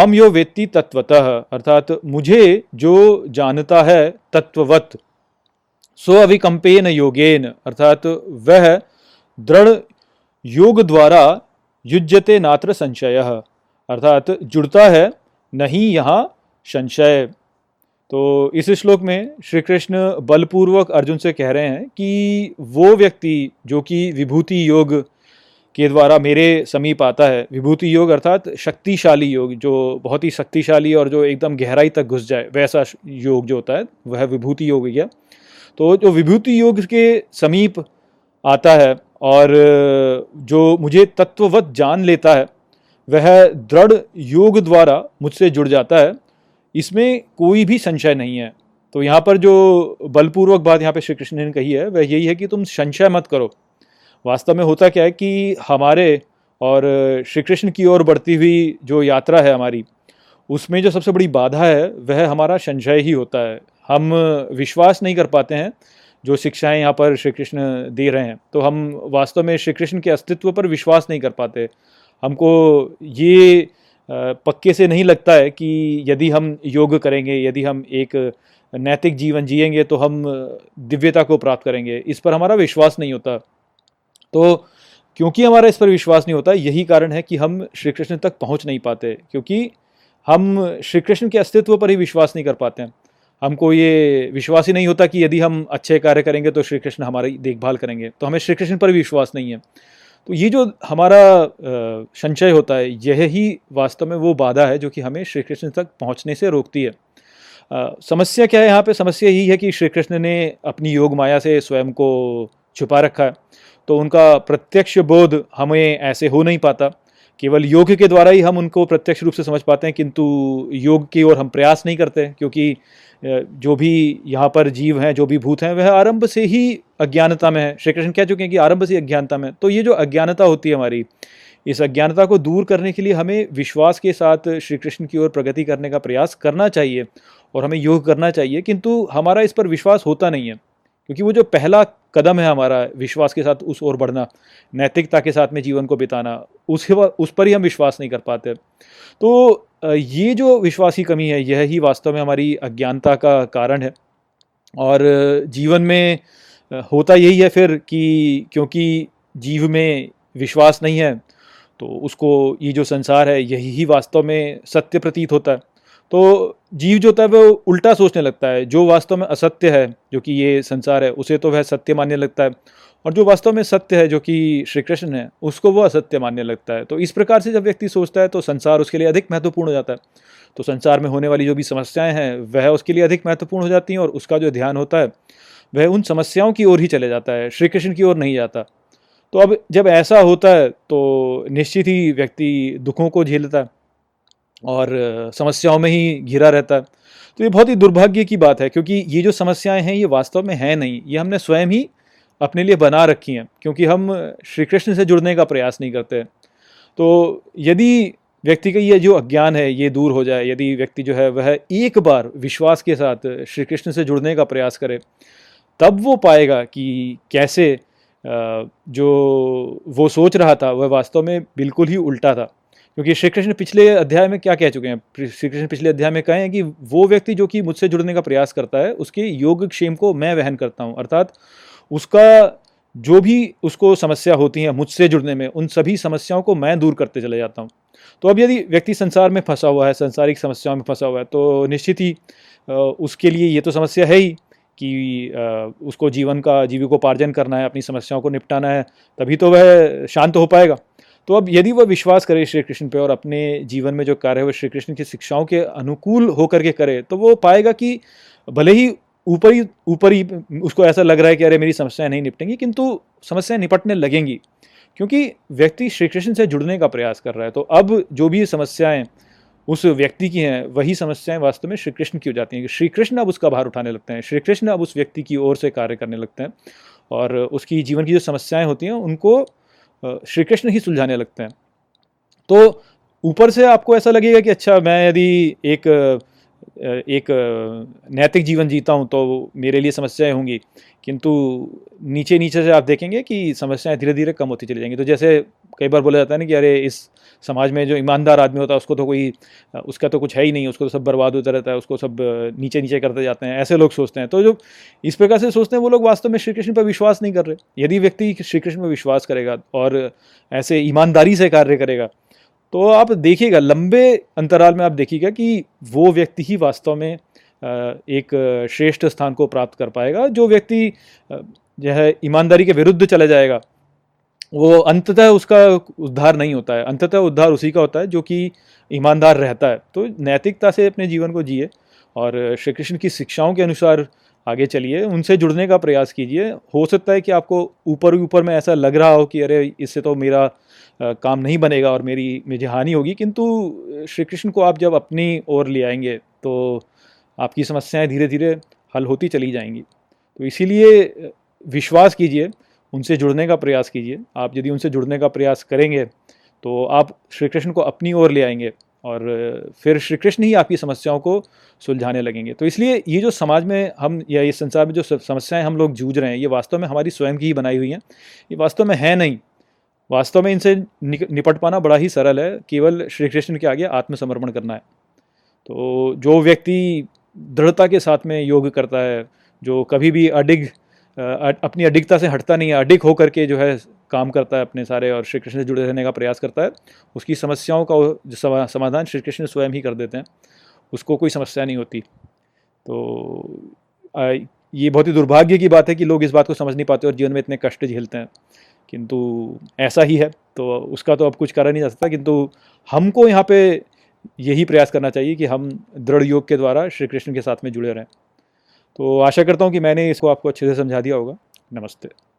मम यो वेत्ति तत्वतः, अर्थात मुझे जो जानता है तत्ववत, सो अविकम्पेन योगेन, अर्थात वह दृढ़ योग द्वारा, युज्यते नात्र संशयः, अर्थात जुड़ता है नहीं यहाँ संशय। तो इस श्लोक में श्री कृष्ण बलपूर्वक अर्जुन से कह रहे हैं कि वो व्यक्ति जो कि विभूति योग के द्वारा मेरे समीप आता है, विभूति योग अर्थात शक्तिशाली योग, जो बहुत ही शक्तिशाली और जो एकदम गहराई तक घुस जाए वैसा योग जो होता है वह विभूति योग है। तो जो विभूति योग के समीप आता है और जो मुझे तत्ववत जान लेता है, वह दृढ़ योग द्वारा मुझसे जुड़ जाता है, इसमें कोई भी संशय नहीं है। तो यहाँ पर जो बलपूर्वक बात यहाँ पे श्री कृष्ण ने कही है वह यही है कि तुम संशय मत करो। वास्तव में होता क्या है कि हमारे और श्री कृष्ण की ओर बढ़ती हुई जो यात्रा है हमारी, उसमें जो सबसे बड़ी बाधा है वह हमारा संशय ही होता है। हम विश्वास नहीं कर पाते हैं जो शिक्षाएं यहाँ पर श्री कृष्ण दे रहे हैं, तो हम वास्तव में श्री कृष्ण के अस्तित्व पर विश्वास नहीं कर पाते। हमको ये पक्के से नहीं लगता है कि यदि हम योग करेंगे, यदि हम एक नैतिक जीवन जिएंगे तो हम दिव्यता को प्राप्त करेंगे। इस पर हमारा विश्वास नहीं होता। तो क्योंकि हमारा इस पर विश्वास नहीं होता, यही कारण है कि हम श्री कृष्ण तक पहुंच नहीं पाते, क्योंकि हम श्री कृष्ण के अस्तित्व पर ही विश्वास नहीं कर पाते हैं। हमको ये विश्वास ही नहीं होता कि यदि हम अच्छे कार्य करेंगे तो श्री कृष्ण हमारी देखभाल करेंगे, तो हमें श्री कृष्ण पर भी विश्वास नहीं है। तो ये जो हमारा संशय होता है, यह ही वास्तव में वो बाधा है जो कि हमें श्री कृष्ण तक पहुंचने से रोकती है। समस्या क्या है यहाँ पे? समस्या यही है कि श्री कृष्ण ने अपनी योग माया से स्वयं को छुपा रखा है, तो उनका प्रत्यक्ष बोध हमें ऐसे हो नहीं पाता। केवल योग के द्वारा ही हम उनको प्रत्यक्ष रूप से समझ पाते हैं, किंतु योग की ओर हम प्रयास नहीं करते, क्योंकि जो भी यहाँ पर जीव हैं, जो भी भूत हैं, वह आरंभ से ही अज्ञानता में है। श्री कृष्ण कह चुके हैं कि आरंभ से अज्ञानता में। तो ये जो अज्ञानता होती है हमारी, इस अज्ञानता को दूर करने के लिए हमें विश्वास के साथ श्री कृष्ण की ओर प्रगति करने का प्रयास करना चाहिए और हमें योग करना चाहिए, किंतु हमारा इस पर विश्वास होता नहीं है, क्योंकि वो जो पहला कदम है हमारा विश्वास के साथ उस ओर बढ़ना, नैतिकता के साथ में जीवन को बिताना, उस पर ही हम विश्वास नहीं कर पाते। तो ये जो विश्वास की कमी है, यह ही वास्तव में हमारी अज्ञानता का कारण है। और जीवन में होता यही है फिर कि क्योंकि जीव में विश्वास नहीं है, तो उसको ये जो संसार है यही वास्तव में सत्य प्रतीत होता है। तो जीव जो होता है वो उल्टा सोचने लगता है, जो वास्तव में असत्य है जो कि ये संसार है, उसे तो वह सत्य मानने लगता है, और जो वास्तव में सत्य है जो कि श्री कृष्ण है, उसको वो असत्य मानने लगता है। तो इस प्रकार से जब व्यक्ति सोचता है तो संसार उसके लिए अधिक महत्वपूर्ण हो जाता है। तो संसार में होने वाली जो भी समस्याएं हैं वह उसके लिए अधिक महत्वपूर्ण हो जाती हैं, और उसका जो ध्यान होता है वह उन समस्याओं की ओर ही चले जाता है, श्री कृष्ण की ओर नहीं जाता। तो अब जब ऐसा होता है तो निश्चित ही व्यक्ति दुखों को झेलता है और समस्याओं में ही घिरा रहता है। तो ये बहुत ही दुर्भाग्य की बात है, क्योंकि ये जो समस्याएं हैं ये वास्तव में हैं नहीं, ये हमने स्वयं ही अपने लिए बना रखी हैं, क्योंकि हम श्री कृष्ण से जुड़ने का प्रयास नहीं करते। तो यदि व्यक्ति का ये जो अज्ञान है ये दूर हो जाए, यदि व्यक्ति जो है वह एक बार विश्वास के साथ श्री कृष्ण से जुड़ने का प्रयास करे, तब वो पाएगा कि कैसे जो वो सोच रहा था वह वास्तव में बिल्कुल ही उल्टा था। क्योंकि श्री कृष्ण पिछले अध्याय में क्या कह चुके हैं? श्री कृष्ण पिछले अध्याय में कहे हैं कि वो व्यक्ति जो कि मुझसे जुड़ने का प्रयास करता है उसके योग क्षेम को मैं वहन करता हूँ, अर्थात उसका जो भी उसको समस्या होती है मुझसे जुड़ने में, उन सभी समस्याओं को मैं दूर करते चले जाता हूँ। तो अब यदि व्यक्ति संसार में फंसा हुआ है, सांसारिक समस्याओं में फंसा हुआ है, तो निश्चित ही उसके लिए ये तो समस्या है ही कि उसको जीविकोपार्जन करना है, अपनी समस्याओं को निपटाना है, तभी तो वह शांत हो पाएगा। तो अब यदि वह विश्वास करे श्री कृष्ण पे और अपने जीवन में जो कार्य है वह श्री कृष्ण की शिक्षाओं के अनुकूल होकर के करे, तो वो पाएगा कि भले ही ऊपर ही उसको ऐसा लग रहा है कि अरे मेरी समस्याएं नहीं निपटेंगी, किंतु समस्याएं निपटने लगेंगी, क्योंकि व्यक्ति श्री कृष्ण से जुड़ने का प्रयास कर रहा है। तो अब जो भी समस्याएँ उस व्यक्ति की हैं वही समस्याएं वास्तव में श्री कृष्ण की हो जाती हैं, कि श्री कृष्ण अब उसका भार उठाने लगते हैं, श्री कृष्ण अब उस व्यक्ति की ओर से कार्य करने लगते हैं, और उसकी जीवन की जो समस्याएं होती हैं उनको श्री कृष्ण ही सुलझाने लगते हैं। तो ऊपर से आपको ऐसा लगेगा कि अच्छा, मैं यदि एक नैतिक जीवन जीता हूँ तो मेरे लिए समस्याएं होंगी, किंतु नीचे नीचे से आप देखेंगे कि समस्याएं धीरे धीरे कम होती चली जाएंगी। तो जैसे कई बार बोला जाता है ना कि अरे इस समाज में जो ईमानदार आदमी होता है उसका तो कुछ है ही नहीं, उसको तो सब बर्बाद होता रहता है, उसको सब नीचे नीचे करते जाते हैं, ऐसे लोग सोचते हैं। तो जो इस प्रकार से सोचते हैं वो लोग वास्तव में श्री कृष्ण पर विश्वास नहीं कर रहे। यदि व्यक्ति श्री कृष्ण पर विश्वास करेगा और ऐसे ईमानदारी से कार्य करेगा तो आप देखिएगा, लंबे अंतराल में आप देखिएगा कि वो व्यक्ति ही वास्तव में एक श्रेष्ठ स्थान को प्राप्त कर पाएगा। जो व्यक्ति जो है ईमानदारी के विरुद्ध चला जाएगा वो अंततः उसका उद्धार नहीं होता है, अंततः उद्धार उसी का होता है जो कि ईमानदार रहता है। तो नैतिकता से अपने जीवन को जिए और श्री कृष्ण की शिक्षाओं के अनुसार आगे चलिए, उनसे जुड़ने का प्रयास कीजिए। हो सकता है कि आपको ऊपर में ऐसा लग रहा हो कि अरे इससे तो मेरा काम नहीं बनेगा और मुझे हानि होगी, किंतु श्री कृष्ण को आप जब अपनी ओर ले आएंगे तो आपकी समस्याएं धीरे धीरे हल होती चली जाएंगी। तो इसीलिए विश्वास कीजिए, उनसे जुड़ने का प्रयास कीजिए। आप यदि उनसे जुड़ने का प्रयास करेंगे तो आप श्री कृष्ण को अपनी ओर ले आएंगे और फिर श्री कृष्ण ही आपकी समस्याओं को सुलझाने लगेंगे। तो इसलिए ये जो समाज में हम या इस संसार में जो समस्याएं हम लोग जूझ रहे हैं ये वास्तव में हमारी स्वयं की ही बनाई हुई हैं, ये वास्तव में है नहीं। वास्तव में इनसे निपट पाना बड़ा ही सरल है, केवल श्री कृष्ण के आगे आत्मसमर्पण करना है। तो जो व्यक्ति दृढ़ता के साथ में योग करता है, जो कभी भी अपनी अडिगता से हटता नहीं है, अडिग होकर के जो है काम करता है अपने सारे और श्री कृष्ण से जुड़े रहने का प्रयास करता है, उसकी समस्याओं का समाधान श्री कृष्ण स्वयं ही कर देते हैं, उसको कोई समस्या नहीं होती। तो ये बहुत ही दुर्भाग्य की बात है कि लोग इस बात को समझ नहीं पाते और जीवन में इतने कष्ट झेलते हैं, किंतु ऐसा ही है, तो उसका तो अब कुछ करा नहीं जा सकता। किंतु हमको यहाँ पे यही प्रयास करना चाहिए कि हम दृढ़ योग के द्वारा श्री कृष्ण के साथ में जुड़े रहें। तो आशा करता हूँ कि मैंने इसको आपको अच्छे से समझा दिया होगा। नमस्ते।